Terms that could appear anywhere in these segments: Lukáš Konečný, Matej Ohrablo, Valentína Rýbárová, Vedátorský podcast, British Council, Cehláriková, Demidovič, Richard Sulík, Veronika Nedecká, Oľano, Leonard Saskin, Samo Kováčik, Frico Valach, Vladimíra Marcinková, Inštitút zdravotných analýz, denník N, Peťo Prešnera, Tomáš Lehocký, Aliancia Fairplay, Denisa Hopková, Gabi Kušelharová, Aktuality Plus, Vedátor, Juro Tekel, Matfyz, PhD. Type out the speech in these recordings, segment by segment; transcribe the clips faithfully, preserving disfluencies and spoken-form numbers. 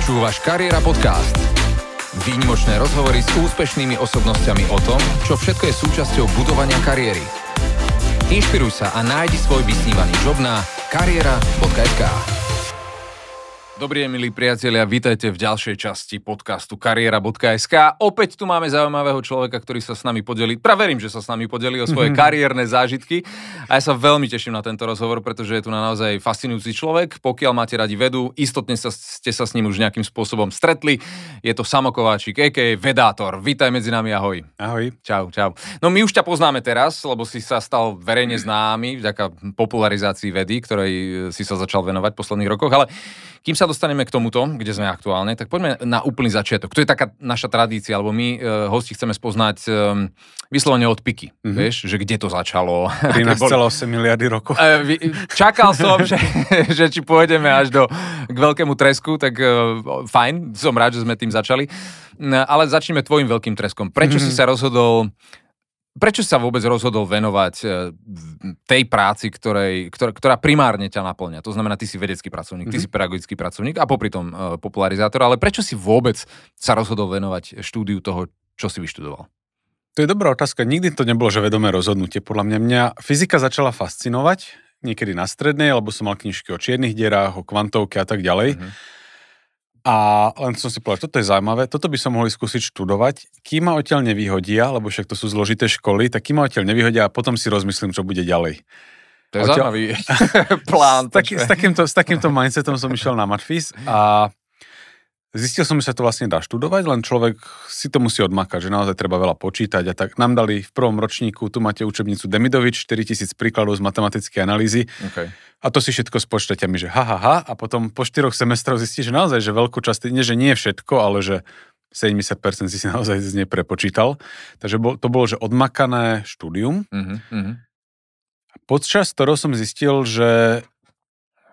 Počúvaš Kariéra podcast. Výnimočné rozhovory s úspešnými osobnostiami o tom, čo všetko je súčasťou budovania kariéry. Inšpiruj sa a nájdi svoj vysnívaný job na kariéra bodka es ká. Dobrý deň, milí priatelia, vítajte v ďalšej časti podcastu kariéra bodka es ká. Opäť tu máme zaujímavého človeka, ktorý sa s nami podelí. Praverím, že sa s nami podelí o svoje kariérne zážitky. A ja sa veľmi teším na tento rozhovor, pretože je tu na naozaj fascinujúci človek. Pokiaľ máte radi vedu, istotne sa, ste sa s ním už nejakým spôsobom stretli. Je to Samo Kováčik, á ká á. Vedátor. Vítaj medzi nami, ahoj. Ahoj. Čau, čau. No my už ťa poznáme teraz, lebo si sa stal verejne známy vďaka popularizácii vedy, ktorej si sa začal venovať v posledných rokoch, ale kým sa dostaneme k tomuto, kde sme aktuálne, tak poďme na úplný začiatok. To je taká naša tradícia, alebo my e, hosti chceme spoznať e, vyslovene od piky. Mm-hmm. Vieš, že kde to začalo. trinásť celá osem miliardy rokov. E, čakal som, že, že či pôjdeme až do, k veľkému tresku, tak e, fajn, som rád, že sme tým začali. Ale začneme tvojim veľkým treskom. Prečo mm-hmm. si sa rozhodol... Prečo sa vôbec rozhodol venovať tej práci, ktorej, ktorá, ktorá primárne ťa naplňa? To znamená, ty si vedecký pracovník, ty mm-hmm. si pedagogický pracovník a popri tom popularizátor, ale prečo si vôbec sa rozhodol venovať štúdiu toho, čo si vyštudoval? To je dobrá otázka. Nikdy to nebolo, že vedomé rozhodnutie. Podľa mňa mňa fyzika začala fascinovať niekedy na strednej, lebo som mal knižky o čiernych dierách, o kvantovke a tak ďalej. Mm-hmm. A len som si povedal, toto je zaujímavé, toto by som mohli skúsiť študovať, kým ma odtiaľ nevyhodia, lebo však to sú zložité školy, tak kým ma odtiaľ nevyhodia a potom si rozmyslím, čo bude ďalej. To je odtiaľ... zaujímavý plán. S, taký, s, takýmto, s takýmto mindsetom som išiel na Matfyz a zistil som, že sa to vlastne dá študovať, len človek si to musí odmakať, že naozaj treba veľa počítať a tak. Nám dali v prvom ročníku, tu máte učebnicu Demidovič, štyritisíc príkladov z matematickej analýzy. Okay. A to si všetko spočítate mi, že ha, ha, ha, a potom po štyroch semestrov zistíš, že naozaj, že veľkú časť, nie že nie všetko, ale že sedemdesiat percent si si naozaj z nej prepočítal. Takže to bolo, že odmakané štúdium. Mm-hmm. Podčas toho som zistil, že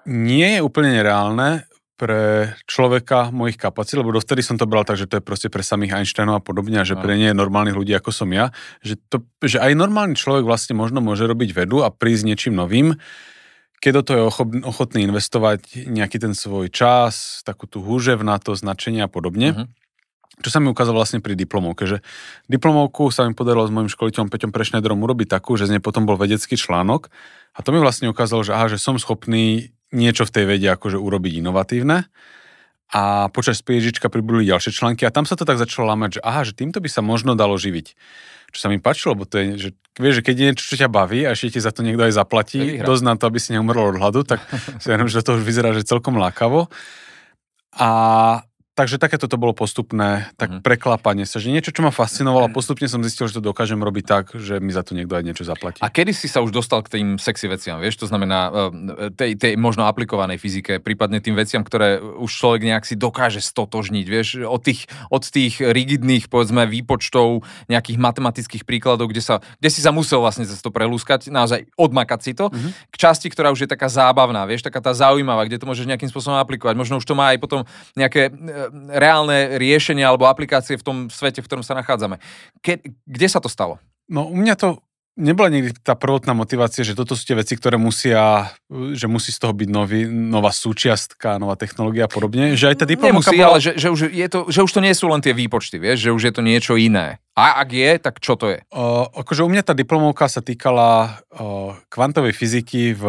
nie je úplne nereálne pre človeka mojich kapacít, lebo dovtedy som to bral tak, že to je proste pre samých Einsteinov a podobne, že pre nie normálnych ľudí, ako som ja, že, to, že aj normálny človek vlastne možno môže robiť vedu a prísť niečím novým, keď do toho je ochotný investovať nejaký ten svoj čas, takú tú húževnatosť, značenie a podobne. Uh-huh. Čo sa mi ukázalo vlastne pri diplomovke, že diplomovku sa mi podarilo s mojím školiteľom Peťom Prešnerom urobiť takú, že z nej potom bol vedecký článok a to mi vlastne ukázalo, že aha, že som schopný niečo v tej vede akože urobiť inovatívne a počas pé há dé pribudli ďalšie články a tam sa to tak začalo lámať, že aha, že týmto by sa možno dalo živiť. Čo sa mi páčilo, bo to je, že vieš, že keď je niečo, čo ťa baví a ešte ti za to niekto aj zaplatí, dosť na to, aby si neumrel od hladu, tak si viem, že to už vyzerá, že celkom lákavo. A takže takéto to bolo postupné, tak mm. preklapanie sa, že niečo, čo ma fascinovalo, postupne som zistil, že to dokážem robiť tak, že mi za to niekto aj niečo zaplatí. A kedy si sa už dostal k tým sexy veciam, vieš, to znamená tej, tej možno aplikovanej fyzike, prípadne tým veciam, ktoré už človek nejak si dokáže stotožniť, vieš, od tých, od tých rigidných, povedzme, výpočtov, nejakých matematických príkladov, kde, sa, kde si sa musel vlastne cez to prelúskať, naozaj odmakať si to, mm-hmm. k časti, ktorá už je taká zábavná, vieš, taká tá zaujímavá, kde to môžeš nejakým spôsobom aplikovať. Možno už to má aj potom nejaké reálne riešenie alebo aplikácie v tom svete, v ktorom sa nachádzame. Ke, kde sa to stalo? No u mňa to nebola nikdy tá prvotná motivácia, že toto sú tie veci, ktoré musia, že musí z toho byť nový, nová súčiastka, nová technológia a podobne. Že aj tá diplomovka nemusí, bola... ale že, že, už je to, že už to nie sú len tie výpočty, vieš? Že už je to niečo iné. A ak je, tak čo to je? Uh, akože u mňa tá diplomovka sa týkala uh, kvantovej fyziky v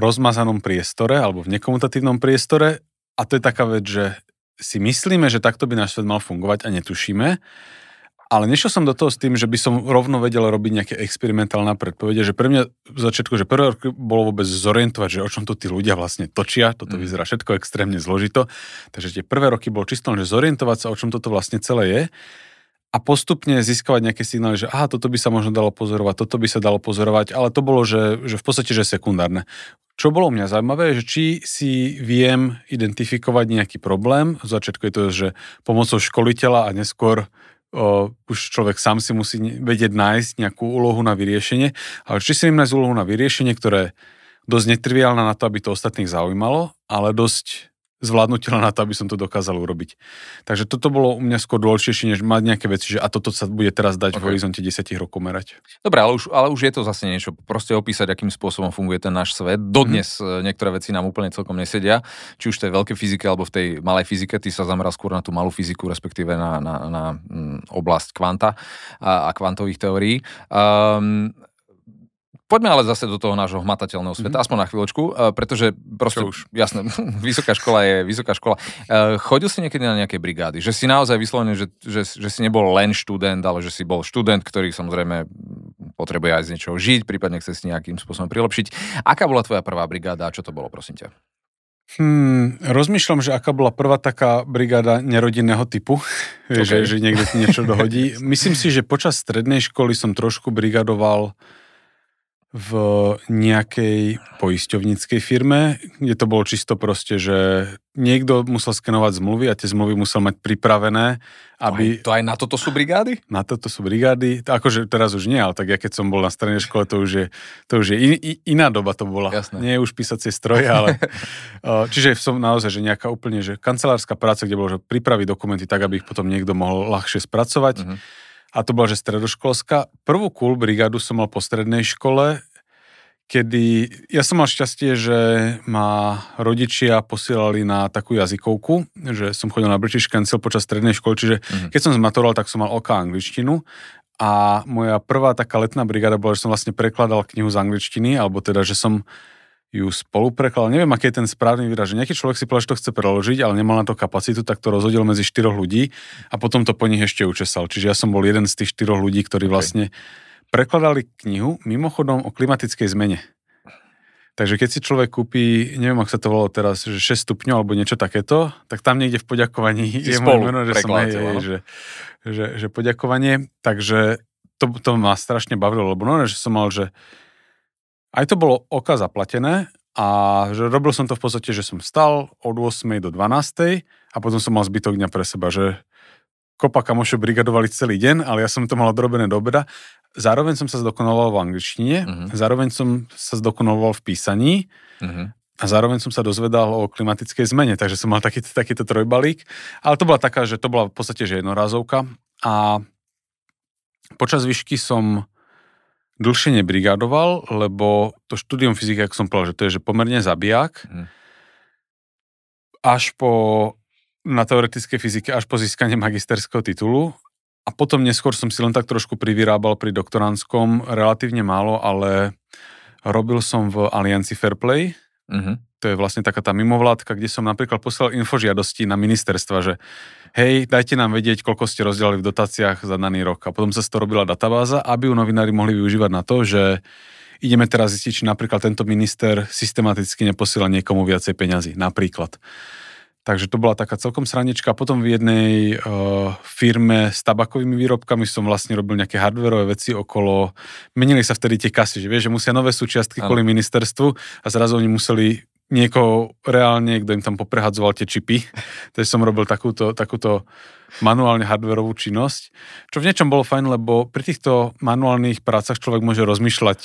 rozmazanom priestore alebo v nekomutatívnom priestore a to je taká vec, že si myslíme, že takto by náš svet mal fungovať a netušíme, ale nešiel som do toho s tým, že by som rovno vedel robiť nejaké experimentálne predpovede, že pre mňa v začiatku, že prvý rok bolo vôbec zorientovať, že o čom to tí ľudia vlastne točia, toto mm. vyzerá všetko extrémne zložito, takže tie prvé roky bolo čisto, že zorientovať sa, o čom toto vlastne celé je a postupne získavať nejaké signály, že aha, toto by sa možno dalo pozorovať, toto by sa dalo pozorovať, ale to bolo, že, že v podstate, že sekundárne. Čo bolo u mňa zaujímavé, že či si viem identifikovať nejaký problém, v začiatku je to, že pomocou školiteľa a neskôr o, už človek sám si musí vedieť nájsť nejakú úlohu na vyriešenie, ale či si viem nájsť úlohu na vyriešenie, ktoré je dosť netriviálne na to, aby to ostatných zaujímalo, ale dosť zvládnutelná na to, aby som to dokázal urobiť. Takže toto bolo u mňa skôr dôležitejšie, než mať nejaké veci, že a toto sa bude teraz dať okay. v horizonte desať rokov merať. Dobre, ale už, ale už je to zase niečo. Proste opísať, akým spôsobom funguje ten náš svet. Dodnes mm-hmm. niektoré veci nám úplne celkom nesedia. Či už v tej veľkej fyzike, alebo v tej malej fyzike. Ty sa zameral skôr na tú malú fyziku, respektíve na, na, na oblasť kvanta a, a kvantových teórií. Um, Poďme ale zase do toho nášho hmatateľného sveta, mm-hmm. aspoň na chvíľočku, pretože proste, už? jasné, vysoká škola je vysoká škola. Chodil si niekedy na nejaké brigády? Že si naozaj vyslovene, že, že, že si nebol len študent, ale že si bol študent, ktorý samozrejme potrebuje aj z niečoho žiť, prípadne chce si nejakým spôsobom prilepšiť. Aká bola tvoja prvá brigáda a čo to bolo, prosím ťa? Hmm, rozmýšľam, že aká bola prvá taká brigáda nerodinného typu, okay. že, že niekde ti niečo dohodí. Myslím si, že počas strednej školy som trošku brigadoval v nejakej poisťovníckej firme, kde to bolo čisto proste, že niekto musel skenovať zmluvy a tie zmluvy musel mať pripravené, aby... To aj, to aj na toto sú brigády? Na toto sú brigády. Akože teraz už nie, ale tak ja keď som bol na strednej škole, to už je, to už je in, iná doba to bola. Jasné. Nie už písacie stroje, ale... Čiže som naozaj, že nejaká úplne, že kancelárska práca, kde bolo, že pripraviť dokumenty tak, aby ich potom niekto mohol ľahšie spracovať. Mhm. A to bola, že stredoškolská. Prvú cool brigádu som mal po strednej škole, kedy ja som mal šťastie, že ma rodičia posielali na takú jazykovku, že som chodil na British Council počas strednej školy, čiže mm-hmm. keď som zmaturoval, tak som mal ó ká angličtinu. A moja prvá taká letná brigáda bola, že som vlastne prekladal knihu z angličtiny, alebo teda, že som ju spoluprekladal. Neviem, aký je ten správny výraz, že nejaký človek si povedal, že to chce preložiť, ale nemal na to kapacitu, tak to rozhodil medzi štyroch ľudí a potom to po nich ešte učesal. Čiže ja som bol jeden z tých štyroch ľudí, ktorí okay. vlastne prekladali knihu, mimochodom o klimatickej zmene. Takže keď si človek kúpi, neviem, ak sa to volalo teraz, že šesť stupňov alebo niečo takéto, tak tam niekde v poďakovaní si je moje meno, že som hej, hej, že, že, že poďakovanie. Takže to, to ma strašne bavilo, lebo no, že som mal, že aj to bolo oka zaplatené a že robil som to v podstate, že som vstal od ôsmej do dvanástej a potom som mal zbytok dňa pre seba, že kopa kamošov brigadovali celý deň, ale ja som to mal odrobené do obeda. Zároveň som sa zdokonaloval v angličtine, uh-huh. zároveň som sa zdokonaloval v písaní uh-huh. a zároveň som sa dozvedal o klimatickej zmene, takže som mal taký, takýto trojbalík. Ale to bola taká, že to bola v podstate že jednorázovka a počas výšky som dlhšie nebrigádoval, lebo to štúdium fyziky, ako som povedal, že to je že pomerne zabiják. Mm. Až po, na teoretickej fyzike, až po získanie magisterského titulu. A potom neskôr som si len tak trošku privyrábal pri doktorandskom, relatívne málo, ale robil som v Aliancii Fairplay. Mhm. To je vlastne taká tá mimovládka, kde som napríklad poslal infožiadosti na ministerstva, že hej, dajte nám vedieť, koľko ste rozdielali v dotáciách za daný rok. A potom sa z toho robila databáza, aby ju novinári mohli využívať na to, že ideme teraz zistiť, či napríklad tento minister systematicky neposiela niekomu viacej peňazí. Napríklad. Takže to bola taká celkom sranička. Potom v jednej uh, firme s tabakovými výrobkami som vlastne robil nejaké hardwareové veci okolo... Menili sa vtedy tie kasy, že vieš, že musia nové súčiastky kvôli ministerstvu a zrazu oni museli niekoho reálne, kto im tam poprehadzoval tie čipy. Takže som robil takúto, takúto manuálne hardwareovú činnosť. Čo v niečom bolo fajn, lebo pri týchto manuálnych prácach človek môže rozmýšľať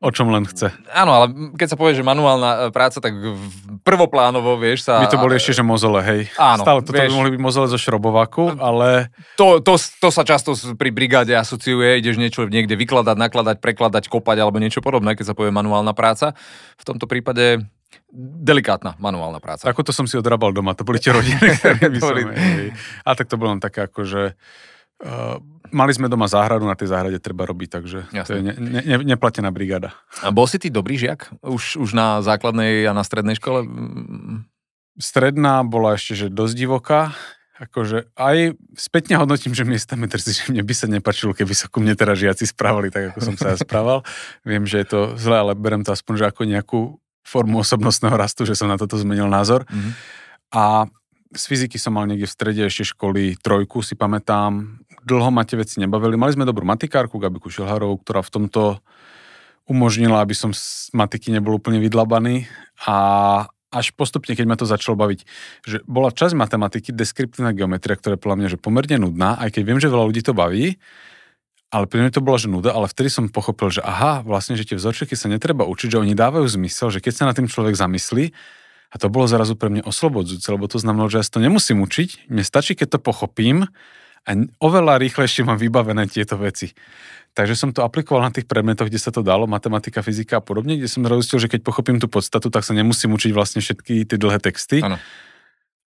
o čom len chce. Áno, ale keď sa povie, že manuálna práca, tak prvoplánovo, vieš sa... My to boli ešte, že mozole, hej. Áno, stále toto vieš, by mohli byť mozole zo šrobováku, ale... To, to, to sa často pri brigáde asociuje, ideš niečo niekde vykladať, nakladať, prekladať, kopať alebo niečo podobné, keď sa povie manuálna práca. V tomto prípade delikátna manuálna práca. Ako to som si odrábal doma, to boli tie rodiny, ktoré by som... Ale tak to bolo len také ako, že... Uh, mali sme doma záhradu, na tej záhrade treba robiť, takže jasne. To je ne, ne, ne, neplatená brigáda. A bol si ty dobrý žiak? Už, už na základnej a na strednej škole? Stredná bola ešte že dosť divoká. Akože aj spätne hodnotím, že miestami drží, že mne by sa nepačilo, keby sa ku mne teraz žiaci správali tak, ako som sa ja správal. Viem, že je to zle, ale berem to aspoň že ako nejakú formu osobnostného rastu, že som na toto zmenil názor. Mm-hmm. A z fyziky som mal niekde v strede ešte školy trojku, si pamätám. Dlho ma tie veci nebavili. Mali sme dobrú matikárku, Gabi Kušelharovú, ktorá v tomto umožnila, aby som z matiky nebol úplne vydlabaný. A až postupne, keď ma to začalo baviť, že bola časť matematiky, deskriptívna geometria, ktorá je podľa mňa že pomerne nudná, aj keď viem, že veľa ľudí to baví, ale pre mňa to bola že nuda, ale vtedy som pochopil, že aha, vlastne, že tie vzorčeky sa netreba učiť, že oni dávajú zmysel, že keď sa na tým človek zamyslí, A to bolo zrazu pre mňa oslobodzujúce, lebo to znamenalo, že ja si to nemusím učiť, mne stačí, keď to pochopím a oveľa rýchlejšie mám vybavené tieto veci. Takže som to aplikoval na tých predmetoch, kde sa to dalo, matematika, fyzika a podobne, kde som zrazu zistil, že keď pochopím tú podstatu, tak sa nemusím učiť vlastne všetky tie dlhé texty. Áno.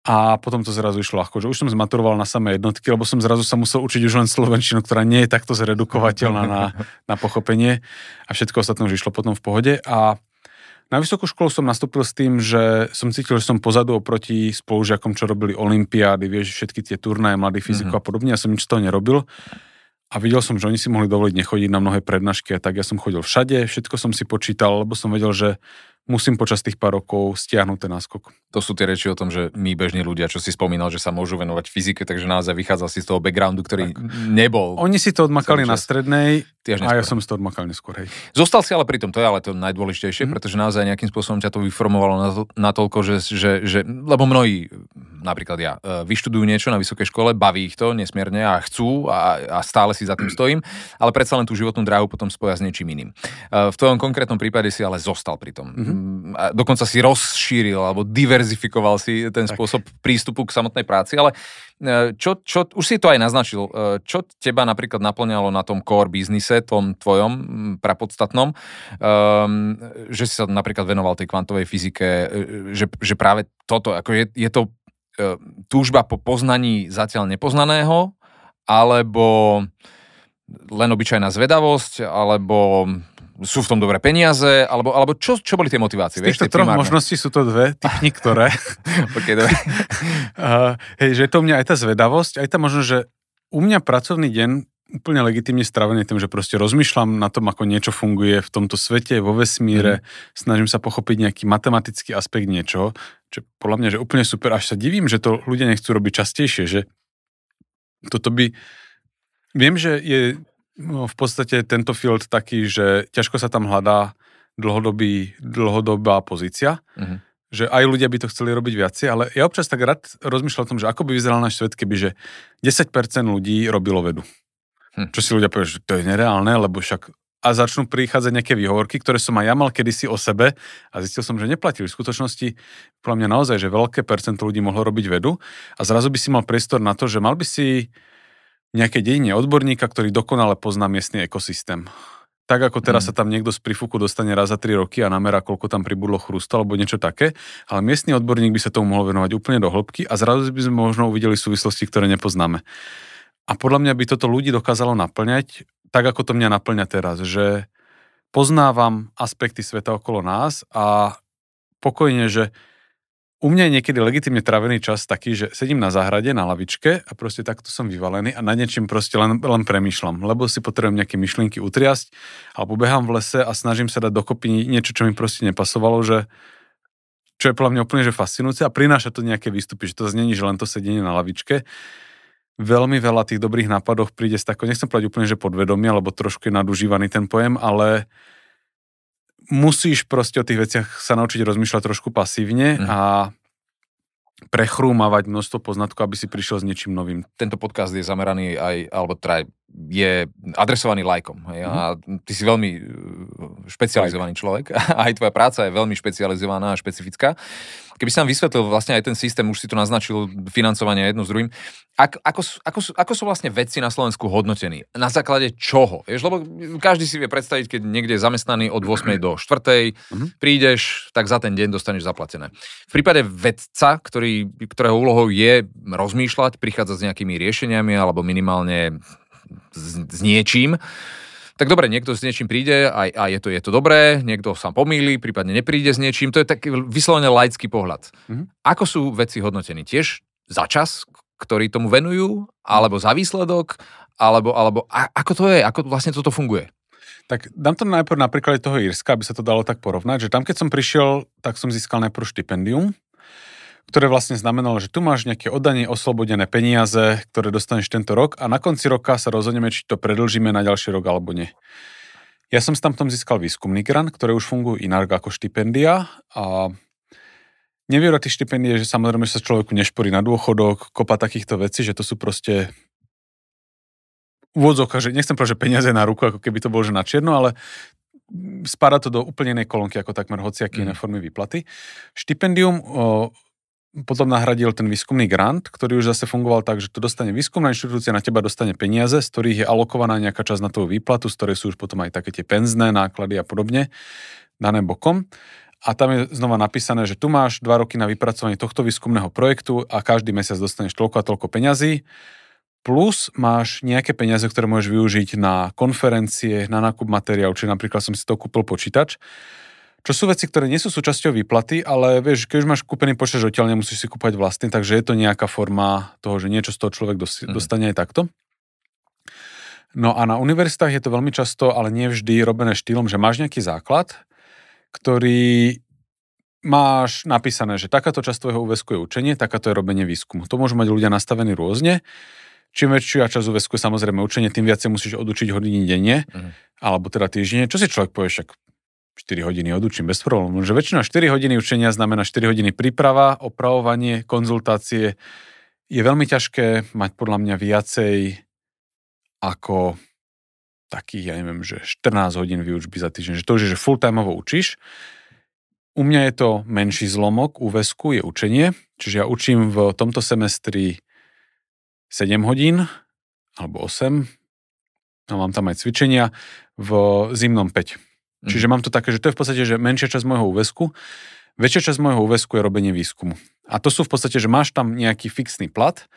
A potom to zrazu išlo ľahko, že už som zmaturoval na samé jednotky, lebo som zrazu sa musel učiť už len slovenčinu, ktorá nie je takto zredukovateľná na, na pochopenie a všetko ostatné už išlo potom v pohode. A na vysokú školu som nastúpil s tým, že som cítil, že som pozadu oproti spolužiakom, čo robili olympiády, vieš, všetky tie turnaje, mladých fyzikov mm-hmm. a podobne, ja som nič z toho nerobil. A videl som, že oni si mohli dovoliť nechodiť na mnohé prednášky a tak ja som chodil všade, všetko som si počítal, lebo som vedel, že musím počas tých pár rokov stiahnuť ten náskok. To sú tie reči o tom, že my bežní ľudia, čo si spomínal, že sa môžu venovať fyzike, takže naozaj vychádzal si z toho backgroundu, ktorý tak nebol. Oni si to odmakali na strednej a ja som si to odmakal neskôr. Hej. Zostal si ale pri tom, to je ale to najdôležitejšie, mm. pretože naozaj nejakým spôsobom ťa to vyformovalo na to, natoľko, že, že, že, lebo mnohí, napríklad ja, vyštudujú niečo na vysokej škole, baví ich to nesmierne a chcú a, a stále si za tým stojím, ale predsa len tú životnú dráhu potom spoja s niečím iným. V tvojom konkrétnom prípade si ale zostal pri tom. Mm-hmm. A dokonca si rozšíril alebo diverzifikoval si ten spôsob tak prístupu k samotnej práci, ale čo, čo, už si to aj naznačil, čo teba napríklad naplňalo na tom core biznise, tom tvojom prapodstatnom, že si sa napríklad venoval tej kvantovej fyzike, že, že práve toto, ako je, je to túžba po poznaní zatiaľ nepoznaného, alebo len obyčajná zvedavosť, alebo sú v tom dobré peniaze, alebo, alebo čo, čo boli tie motivácie? Z týchto troch možností sú to dve, typni ktoré. Okay, dobre. uh, hej, že je to u mňa aj tá zvedavosť, aj tá možnosť, že u mňa pracovný deň úplne legitímne stravený tým, že proste rozmýšľam na tom, ako niečo funguje v tomto svete, vo vesmíre, mm. snažím sa pochopiť nejaký matematický aspekt niečo, čo podľa mňa, že úplne super, až sa divím, že to ľudia nechcú robiť častejšie, že toto by... Viem, že je... No, v podstate tento field taký, že ťažko sa tam hľadá dlhodobý, dlhodobá pozícia, uh-huh. že aj ľudia by to chceli robiť viacej, ale ja občas tak rád rozmýšľam o tom, že ako by vyzeral náš svet, kebyže desať percent ľudí robilo vedu. Hm. Čo si ľudia povie, že to je nereálne, lebo však... A začnú prichádzať nejaké výhovorky, ktoré som aj ja mal kedysi o sebe a zistil som, že neplatili. V skutočnosti podľa mňa naozaj, že veľké percento ľudí mohlo robiť vedu a zrazu by si mal priestor na to, že mal by si nejaké dejine odborníka, ktorý dokonale pozná miestny ekosystém. Tak ako teraz mm. sa tam niekto z prifuku dostane raz za tri roky a namerá, koľko tam pribudlo chrustu alebo niečo také, ale miestny odborník by sa tomu mohol venovať úplne do hĺbky a zrazu by sme možno uvideli súvislosti, ktoré nepoznáme. A podľa mňa by toto ľudí dokázalo naplňať, tak ako to mňa naplňa teraz, že poznávam aspekty sveta okolo nás a pokojne, že u mňa je niekedy legitimne travený čas taký, že sedím na záhrade, na lavičke a proste takto som vyvalený a na niečím proste len, len premýšľam, lebo si potrebujem nejaké myšlienky utriasť alebo behám v lese a snažím sa dať dokopy niečo, čo mi proste nepasovalo, že čo je podľa mňa úplne že fascinujúce a prináša to nejaké výstupy, že to znení, že len to sedenie na lavičke. Veľmi veľa tých dobrých nápadov príde z takého, nechcem povedať úplne, že podvedomia, lebo trošku je nadužívaný ten pojem, ale musíš proste o tých veciach sa naučiť rozmýšľať trošku pasívne mm. a prechrúmavať množstvo poznatkov, aby si prišiel s niečím novým. Tento podcast je zameraný aj, alebo teda je adresovaný lajkom. Mm. A ty si veľmi špecializovaný like. človek. Aj tvoja práca je veľmi špecializovaná a špecifická. Keby si nám vysvetlil vlastne aj ten systém, už si to naznačil, financovanie jedno s druhým. Ako, ako, ako, ako sú vlastne vedci na Slovensku hodnotení? Na základe čoho? Vieš, lebo každý si vie predstaviť, keď niekde je zamestnaný od ôsmej do štvrtej, mm-hmm. prídeš, tak za ten deň dostaneš zaplatené. V prípade vedca, ktorý, ktorého úlohou je rozmýšľať, prichádzať s nejakými riešeniami alebo minimálne s, s niečím, tak dobre, niekto s niečím príde a, a je to, je to dobré, niekto sa pomýli, prípadne nepríde s niečím. To je taký vyslovene laický pohľad. Mm-hmm. Ako sú vedci hodnotení? Tiež za čas, ktorí tomu venujú, alebo za výsledok, alebo, alebo a, ako to je, ako vlastne toto funguje? Tak dám to najprv na príklade toho Írska, aby sa to dalo tak porovnať, že tam, keď som prišiel, tak som získal najprv štipendium, ktoré vlastne znamenalo, že tu máš nejaké oddanie, oslobodené peniaze, ktoré dostaneš tento rok a na konci roka sa rozhodneme, či to predĺžime na ďalší rok alebo nie. Ja som tam tom získal výskumný grant, ktoré už fungujú inak ako štipendia a nevýhoda tých štipendií je, že samozrejme sa človeku nešporí na dôchodok, kopa takýchto vecí, že to sú proste úvodzovka, že nechcem povedať, že peniaze na ruku, ako keby to bolo, že na čierno, ale spadá to do úplne inej kolónky ako takmer hociaké iné mm. formy výplaty. Štipendium o, potom nahradil ten výskumný grant, ktorý už zase fungoval tak, že to dostane výskumná inštitúcia, na teba dostane peniaze, z ktorých je alokovaná nejaká časť na tú výplatu, z ktorej sú už potom aj také tie penzné náklady a podobne, dané bokom. A tam je znova napísané, že tu máš dva roky na vypracovanie tohto výskumného projektu a každý mesiac dostaneš toľko a toľko peňazí. Plus máš nejaké peniaze, ktoré môžeš využiť na konferencie, na nákup materiálu, čiže napríklad som si to kúpil počítač. Čo sú veci, ktoré nie sú súčasťou výplaty, ale vieš, keď už máš kúpený počítač odtiaľ, nemusíš si kúpať vlastný, takže je to nejaká forma toho, že niečo z toho človek dostane aj takto. No a na univerzitách je to veľmi často, ale nie vždy robené štýlom, že máš nejaký základ, ktorý máš napísané, že takáto časť tvojho úväzku je učenie, takáto je robenie výskumu. To môžu mať ľudia nastavení rôzne. Čím väčšia časť úväzku je samozrejme učenie, tým viac musíš odučiť hodiny denne, uh-huh. alebo teda týždenne. Čo si človek povie, však štyri hodiny odučím bez problémov. Že väčšina štyri hodiny učenia znamená štyri hodiny príprava, opravovanie, konzultácie. Je veľmi ťažké mať podľa mňa viacej ako takých, ja neviem, že štrnásť hodín výučby za týždeň, že to už je, že full-timeovo učíš. U mňa je to menší zlomok, úväzku je učenie, čiže ja učím v tomto semestri sedem hodín, alebo osem, a mám tam aj cvičenia, v zimnom päť. Mm. Čiže mám to také, že to je v podstate, že menšia časť môjho úväzku, väčšia časť môjho úväzku je robenie výskumu. A to sú v podstate, že máš tam nejaký fixný plat,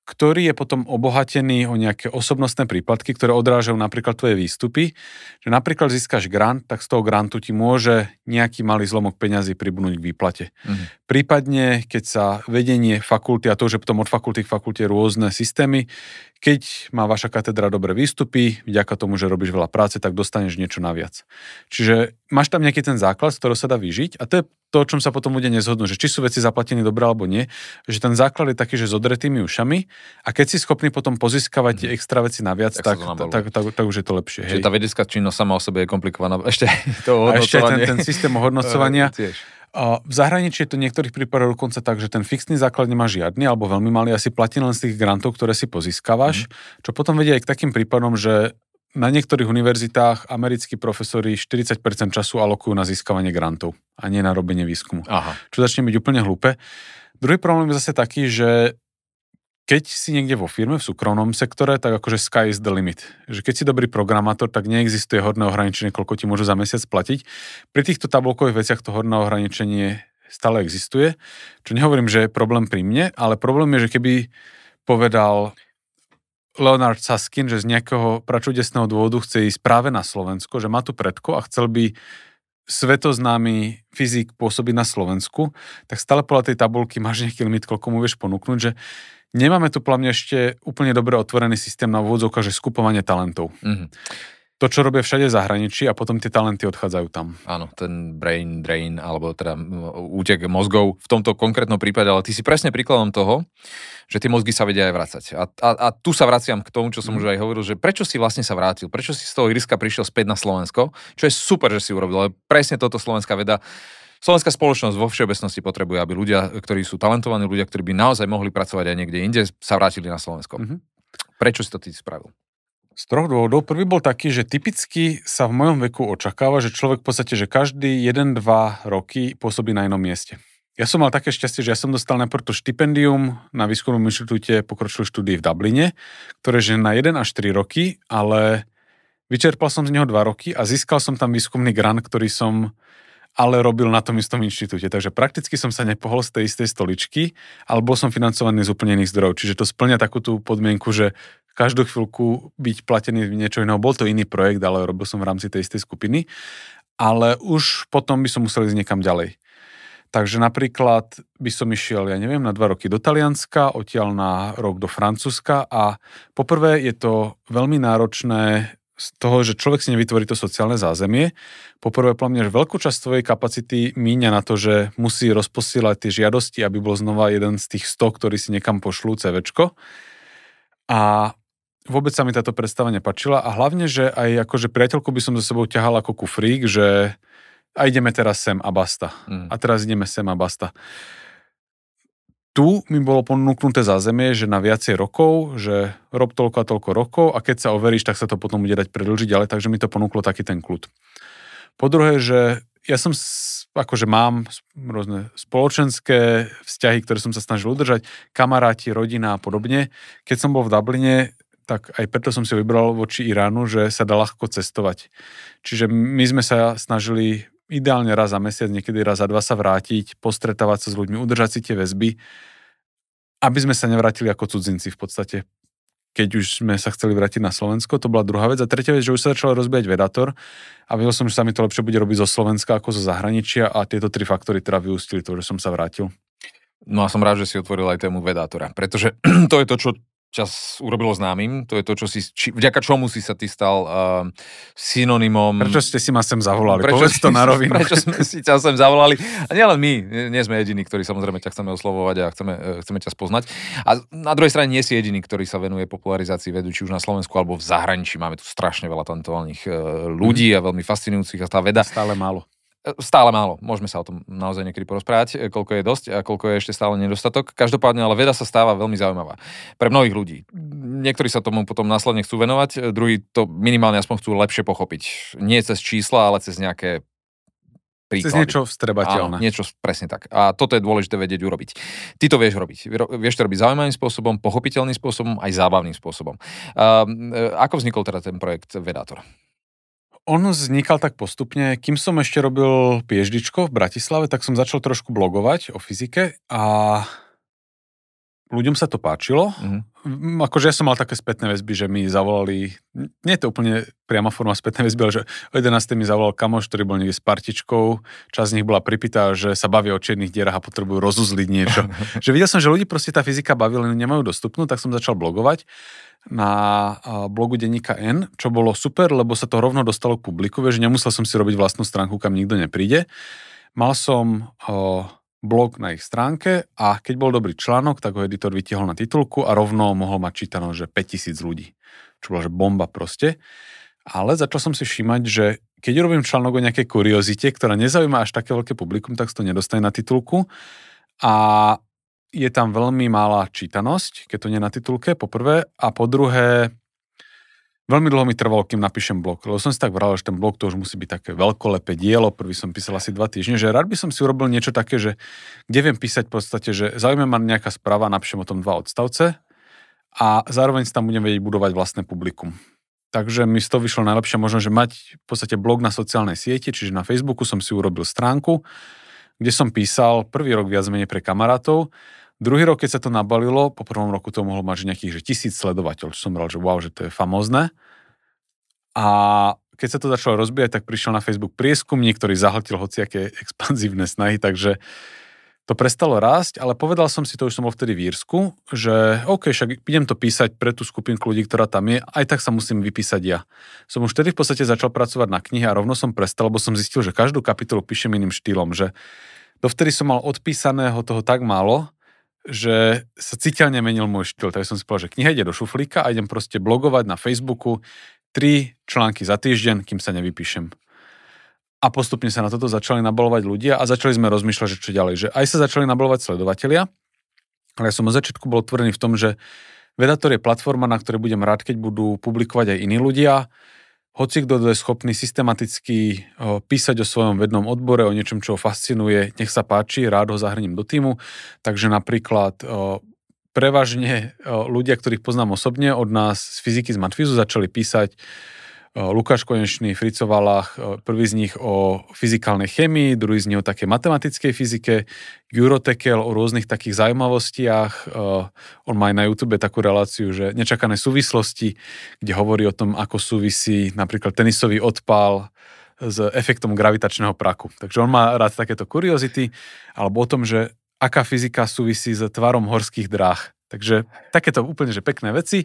ktorý je potom obohatený o nejaké osobnostné príplatky, ktoré odrážajú napríklad tvoje výstupy. Že napríklad získaš grant, tak z toho grantu ti môže nejaký malý zlomok peňazí pribudnúť k výplate. Mhm. Prípadne, keď sa vedenie fakulty, a to, že potom od fakulty k fakulte rôzne systémy, keď má vaša katedra dobré výstupy, vďaka tomu, že robíš veľa práce, tak dostaneš niečo naviac. Čiže máš tam nejaký ten základ, z ktorého sa dá vyžiť, a to je to, o čom sa potom ľudia nezhodnú, že či sú veci zaplatené dobre alebo nie, že ten základ je taký, že s odretými ušami, a keď si schopný potom pozískavať tie extra veci naviac, tak, tak, tak, tak, tak už je to lepšie. Čiže hej. Tá vedecká činnosť sama o sebe je komplikovaná. Ešte to hodnocovanie. A ešte ten, ten systém hodnocovania. V zahraničí je to niektorých prípadov dokonca tak, že ten fixný základ nemá žiadny, alebo veľmi malý, asi platí len z tých grantov, ktoré si pozískavaš, mm. čo potom vedie aj k takým prípadom, že na niektorých univerzitách americkí profesori štyridsať percent času alokujú na získavanie grantov a nie na robenie výskumu. Aha. Čo začne byť úplne hlúpe. Druhý problém je zase taký, že keď si niekde vo firme, v súkromnom sektore, tak akože sky is the limit. Že keď si dobrý programátor, tak neexistuje horné ohraničenie, koľko ti môžu za mesiac platiť. Pri týchto tabulkových veciach to horné ohraničenie stále existuje. Čo nehovorím, že je problém pri mne, ale problém je, že keby povedal Leonard Saskin, že z nejakého pračudesného dôvodu chce ísť práve na Slovensko, že má tu predko a chcel by svetoznámy fyzik pôsobiť na Slovensku, tak stále podľa tej tabulky máš nejaký limit, koľko mu vieš ponúknuť, že nemáme tu plavne ešte úplne dobre otvorený systém na vôdzovka, že skupovanie talentov. Mm-hmm. To, čo robia všade v zahraničí a potom tie talenty odchádzajú tam. Áno, ten brain drain, alebo teda útek mozgov v tomto konkrétnom prípade, ale ty si presne príkladom toho, že tie mozgy sa vedia aj vracať. A, a, a tu sa vraciam k tomu, čo som mm. už aj hovoril, že prečo si vlastne sa vrátil, prečo si z toho Írska prišiel späť na Slovensko, čo je super, že si urobil, ale presne toto slovenská veda Slovenská spoločnosť vo všeobecnosti potrebuje, aby ľudia, ktorí sú talentovaní, ľudia, ktorí by naozaj mohli pracovať aj niekde inde, sa vrátili na Slovensko. Mm-hmm. Prečo si to ty spravil? Z troch dôvodov. Prvý bol taký, že typicky sa v mojom veku očakáva, že človek v podstate, že každý jeden až dva roky pôsobí na inom mieste. Ja som mal také šťastie, že ja som dostal najprv to štipendium na výskumnom inštitúte pokročilých štúdií v Dubline, ktoré je na jeden až tri roky, ale vyčerpal som z neho dva roky a získal som tam výskumný grant, ktorý som ale robil na tom istom inštitúte. Takže prakticky som sa nepohol z tej istej stoličky, ale bol som financovaný z úplne iných zdrojov. Čiže to splňa takú tú podmienku, že každú chvíľku byť platený v niečo iného. Bol to iný projekt, ale robil som v rámci tej istej skupiny. Ale už potom by som musel ísť niekam ďalej. Takže napríklad by som išiel, ja neviem, na dva roky do Talianska, odtiaľ na rok do Francúzska a poprvé je to veľmi náročné z toho, že človek si nevytvorí to sociálne zázemie. Poprvé, podľa mňa, že veľkú časť svojej kapacity míňa na to, že musí rozposielať tie žiadosti, aby bol znova jeden z tých sto, ktorí si niekam pošlú CVčko. A vôbec sa mi táto predstava nepačila. A hlavne, že aj akože priateľku by som so sebou ťahal ako kufrík, že a ideme teraz sem a basta. Mm. A teraz ideme sem a basta. Tu mi bolo ponúknuté zázemie, že na viacej rokov, že rob toľko a toľko rokov a keď sa overíš, tak sa to potom bude dať predĺžiť, ale takže mi to ponúklo taký ten kľud. Po druhé, že ja som, akože mám rôzne spoločenské vzťahy, ktoré som sa snažil udržať, kamaráti, rodina a podobne. Keď som bol v Dubline, tak aj preto som si vybral voči Iránu, že sa dá ľahko cestovať. Čiže my sme sa snažili ideálne raz za mesiac, niekedy raz za dva sa vrátiť, postretávať sa s ľuďmi, udržať si tie väzby, aby sme sa nevrátili ako cudzinci v podstate. Keď už sme sa chceli vrátiť na Slovensko, to bola druhá vec. A tretia vec, že už sa začal rozbiehať Vedátor a vedel som, že sa mi to lepšie bude robiť zo Slovenska ako zo zahraničia a tieto tri faktory teda vyústili to, že som sa vrátil. No a som rád, že si otvoril aj tému Vedátora, pretože to je to, čo čas urobilo známym, to je to, čo si, či, vďaka čomu si sa ty stal uh, synonymom... Prečo ste si ma sem zavolali? Prečo Povedz to na rovinu. Prečo sme si ťa sem zavolali? A nielen my, nie sme jediní, ktorí samozrejme ťa chceme oslovovať a chceme, chceme ťa spoznať. A na druhej strane nie si jediný, ktorý sa venuje popularizácii vedu, či už na Slovensku alebo v zahraničí. Máme tu strašne veľa talentovaných ľudí a veľmi fascinujúcich a tá veda... Stále málo. Stále málo. Môžeme sa o tom naozaj niekedy porozprávať, koľko je dosť a koľko je ešte stále nedostatok. Každopádne, ale veda sa stáva veľmi zaujímavá pre mnohých ľudí. Niektorí sa tomu potom následne chcú venovať, druhí to minimálne aspoň chcú lepšie pochopiť. Nie cez čísla, ale cez nejaké príklady. Cez niečo vstrebateľné. Áno, niečo presne tak. A toto je dôležité vedieť urobiť. Ty to vieš robiť. Vieš to robiť zaujímavým spôsobom, pochopiteľným spôsobom, aj zábavným spôsobom. Uh, ako vznikol teda ten projekt Vedátor? On vznikal tak postupne. Kým som ešte robil PhDčko v Bratislave, tak som začal trošku blogovať o fyzike a ľuďom sa to páčilo. Mm-hmm. Akože ja som mal také spätné väzby, že mi zavolali, nie je to úplne priama forma spätnej väzby, ale že o jedenástej mi zavolal kamoš, ktorý bol niekde s partičkou, časť z nich bola pripytá, že sa bavia o čiernych dierach a potrebujú rozuzliť niečo. Že videl som, že ľudí proste tá fyzika baví, len nemajú dostupnú, tak som začal blogovať na blogu denníka N, čo bolo super, lebo sa to rovno dostalo k publiku, vieš, nemusel som si robiť vlastnú stránku, kam nikto nepríde. Mal som o, blog na ich stránke a keď bol dobrý článok, tak ho editor vytiahol na titulku a rovno mohol mať čítano, že päťtisíc ľudí, čo bola, že bomba proste. Ale začal som si všímať, že keď robím článok o nejakej kuriozite, ktorá nezaujíma až také veľké publikum, tak to nedostane na titulku a je tam veľmi malá čítanosť, keď to nie na titulke, po prvé. A po druhé, veľmi dlho mi trvalo, kým napíšem blog. Lebo som si tak vral, že ten blog to už musí byť také veľkolepé dielo. Prvý som písal asi dva týždne, že rád by som si urobil niečo také, že kde viem písať v podstate, že zaujíma ma nejaká správa, napíšem o tom dva odstavce a zároveň si tam budem vedieť budovať vlastné publikum. Takže mi z toho vyšlo najlepšie možno, že mať v podstate blog na sociálnej siete, čiže na Facebooku som si urobil stránku, kde som písal prvý rok viac menej pre kamarátov. Druhý rok, keď sa to nabalilo, po prvom roku to mohlo mať nejakých že tisíc sledovateľov, čo som bral, že wow, že to je famózne. A keď sa to začalo rozbíjať, tak prišiel na Facebook prieskumník, ktorý zahltil hociaké expanzívne snahy, takže to prestalo rásť, ale povedal som si, to už som bol vtedy v Írsku, že OK, však idem to písať pre tú skupinku ľudí, ktorá tam je, aj tak sa musím vypísať ja. Som už vtedy v podstate začal pracovať na knihe a rovno som prestal, lebo som zistil, že každú kapitolu píšem iným štýlom, že dovtedy som mal odpísaného toho tak málo, že sa citeľne menil môj štýl. Takže som si povedal, že kniha ide do šuflíka a idem proste blogovať na Facebooku tri články za týždeň, kým sa nevypíšem. A postupne sa na toto začali nabalovať ľudia a začali sme rozmýšľať, že čo ďalej. Že aj sa začali nabalovať sledovatelia, ale ja som od začiatku bol otvorený v tom, že Vedátor je platforma, na ktorej budem rád, keď budú publikovať aj iní ľudia. Hoci kto je schopný systematicky písať o svojom vednom odbore, o niečom, čo ho fascinuje, nech sa páči, rád ho zahrním do týmu. Takže napríklad prevažne ľudia, ktorých poznám osobne, od nás z fyziky z Matfyzu začali písať Lukáš Konečný, Frico Valach, prvý z nich o fyzikálnej chémii, druhý z nich o takej matematickej fyzike, Juro Tekel o rôznych takých zaujímavostiach. On má aj na YouTube takú reláciu, že nečakané súvislosti, kde hovorí o tom, ako súvisí napríklad tenisový odpal s efektom gravitačného praku. Takže on má rád takéto kuriozity, alebo o tom, že aká fyzika súvisí s tvarom horských dráh. Takže takéto úplne, že pekné veci.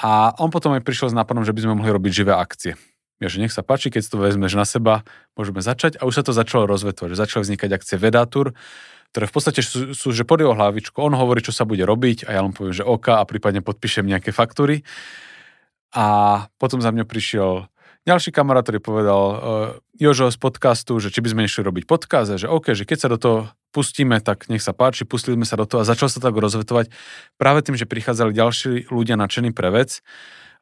A on potom aj prišiel s nápadom, že by sme mohli robiť živé akcie. Ja, že nech sa páči, keď to vezmeš na seba, môžeme začať. A už sa to začalo rozvetovať. Začali vznikať akcie Vedátor, ktoré v podstate sú, sú že podieho hlavičku. On hovorí, čo sa bude robiť a ja len poviem, že OK a prípadne podpíšem nejaké faktúry. A potom za mňa prišiel ďalší kamarát, ktorý povedal uh, Jožo z podcastu, že či by sme nešli robiť podcast, že OK, že keď sa do toho pustíme, tak nech sa páči, pustili sme sa do toho a začal sa tak rozvetovať práve tým, že prichádzali ďalší ľudia nadšení pre vec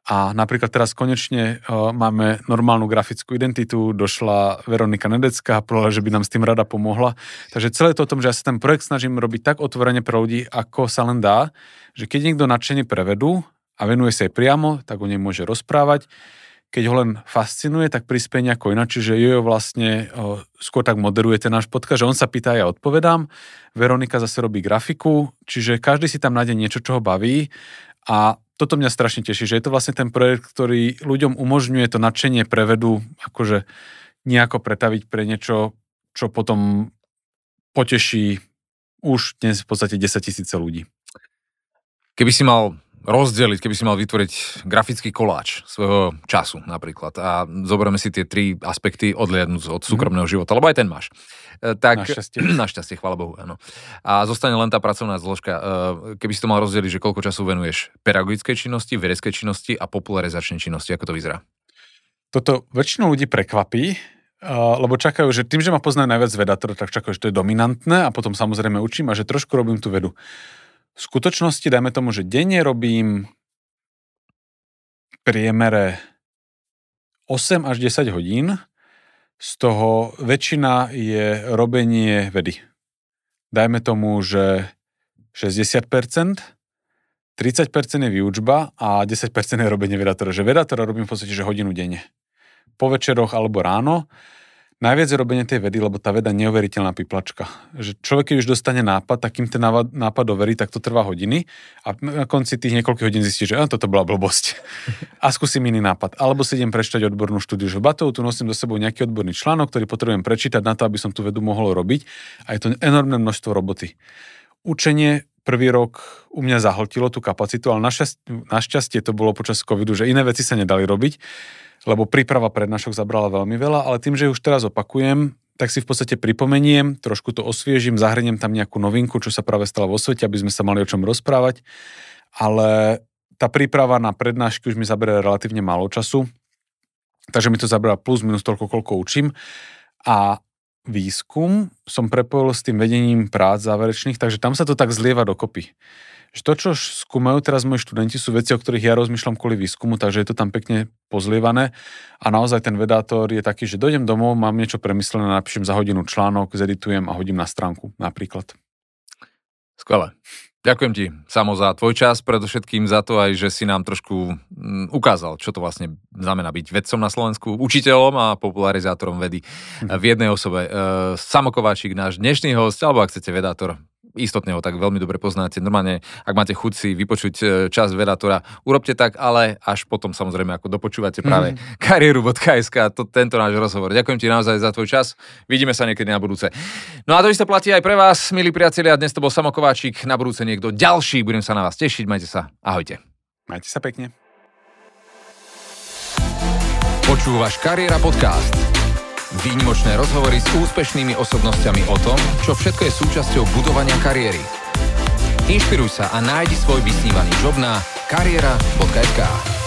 A napríklad teraz konečne uh, máme normálnu grafickú identitu, došla Veronika Nedecká, povedala, že by nám s tým rada pomohla. Takže celé to o tom, že ja sa ten projekt snažím robiť tak otvorene pre ľudí, ako sa len dá, že keď niekto nadšene prevedú a venuje sa jej priamo, tak o nej môže rozprávať. Keď ho len fascinuje, tak prispieje nejako ináč, čiže Jojo vlastne uh, skôr tak moderuje ten náš podcast, že on sa pýta, ja odpovedám. Veronika zase robí grafiku, čiže každý si tam nájde niečo, čo ho baví a toto mňa strašne teší, že je to vlastne ten projekt, ktorý ľuďom umožňuje to nadšenie prevedu, akože nejako pretaviť pre niečo, čo potom poteší už dnes v podstate desaťtisíc ľudí. Keby si mal rozdeliť, keby si mal vytvoriť grafický koláč svojho času napríklad a zoberieme si tie tri aspekty odliadnúť od súkromného života, lebo aj ten máš. Tak, našťastie. Našťastie, chvála Bohu, áno. A zostane len tá pracovná zložka. Keby si to mal rozdeliť, že koľko času venuješ pedagogickej činnosti, vedeckej činnosti a popularizačnej činnosti, ako to vyzerá? Toto väčšinou ľudí prekvapí, lebo čakajú, že tým, že ma poznajú najviac vedátor, tak čakajú, že to je dominantné a potom samozrejme učím a že trošku robím tú vedu. V skutočnosti, dajme tomu, že denne robím v priemere osem až desať hodín, z toho väčšina je robenie vedy. Dajme tomu, že šesťdesiat percent, tridsať percent je výučba a desať percent je robenie vedátora. Že vedátora robím v podstate že hodinu denne. Po večeroch alebo ráno. Najviac je robenie tej vedy, lebo tá veda je neuveriteľná piplačka. Že človek, keď už dostane nápad, tak kým ten nápad overí, tak to trvá hodiny a na konci tých niekoľkých hodín zistí, že toto bola blbosť. A skúsim iný nápad. Alebo si idem prečítať odbornú štúdiu. Že v Batovu tu nosím do sebou nejaký odborný článok, ktorý potrebujem prečítať na to, aby som tú vedu mohol robiť. A je to enormné množstvo roboty. Učenie prvý rok u mňa zahltilo tú kapacitu, ale našťastie to bolo počas covidu, že iné veci sa nedali robiť, lebo príprava prednášok zabrala veľmi veľa, ale tým, že už teraz opakujem, tak si v podstate pripomeniem, trošku to osviežim, zahrniem tam nejakú novinku, čo sa práve stalo vo svete, aby sme sa mali o čom rozprávať, ale tá príprava na prednášky už mi zabere relatívne málo času, takže mi to zabera plus minus toľko, koľko učím a výskum som prepojil s tým vedením prác záverečných, takže tam sa to tak zlieva dokopy. Že to, čo skúmajú teraz moji študenti, sú veci, o ktorých ja rozmýšľam kvôli výskumu, takže je to tam pekne pozlievané a naozaj ten vedátor je taký, že dojdem domov, mám niečo premyslené, napíšem za hodinu článok, zeditujem a hodím na stránku napríklad. Skvelé. Ďakujem ti, Samo, za tvoj čas, predovšetkým za to aj, že si nám trošku ukázal, čo to vlastne znamená byť vedcom na Slovensku, učiteľom a popularizátorom vedy v jednej osobe. Samo Kováčik, náš dnešný host, alebo ak chcete vedátor, istotne ho tak veľmi dobre poznáte. Normálne, ak máte chuť si vypočuť časť vedátora, urobte tak, ale až potom samozrejme, ako dopočúvate práve mm. kariéru bodka es ká, to, tento náš rozhovor. Ďakujem ti naozaj za tvoj čas. Vidíme sa niekedy na budúce. No a to isté platí aj pre vás, milí priatelia. Dnes to bol Samo Kováčik, na budúce niekto ďalší. Budem sa na vás tešiť. Majte sa. Ahojte. Majte sa pekne. Počúvaš Kariéra podcast. Výnimočné rozhovory s úspešnými osobnostiami o tom, čo všetko je súčasťou budovania kariéry. Inšpiruj sa a nájdi svoj vysnívaný job na kariéra bodka es ká.